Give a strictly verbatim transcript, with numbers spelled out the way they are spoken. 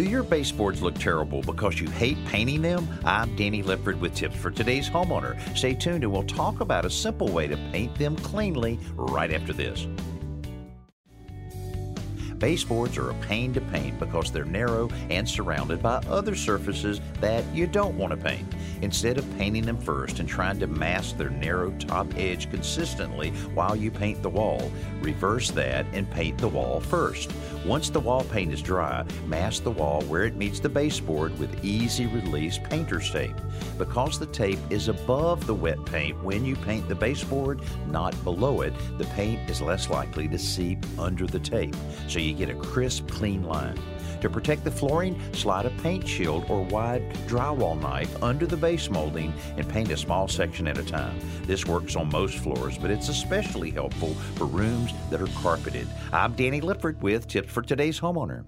Do your baseboards look terrible because you hate painting them? I'm Danny Lipford with tips for today's homeowner. Stay tuned and we'll talk about a simple way to paint them cleanly right after this. Baseboards are a pain to paint because they're narrow and surrounded by other surfaces that you don't want to paint. Instead of painting them first and trying to mask their narrow top edge consistently while you paint the wall, reverse that and paint the wall first. Once the wall paint is dry, mask the wall where it meets the baseboard with easy release painter's tape. Because the tape is above the wet paint when you paint the baseboard, not below it, the paint is less likely to seep under the tape, so you get a crisp, clean line. To protect the flooring, slide a paint shield or wide drywall knife under the base molding and paint a small section at a time. This works on most floors, but it's especially helpful for rooms that are carpeted. I'm Danny Lipford with tips for today's homeowner.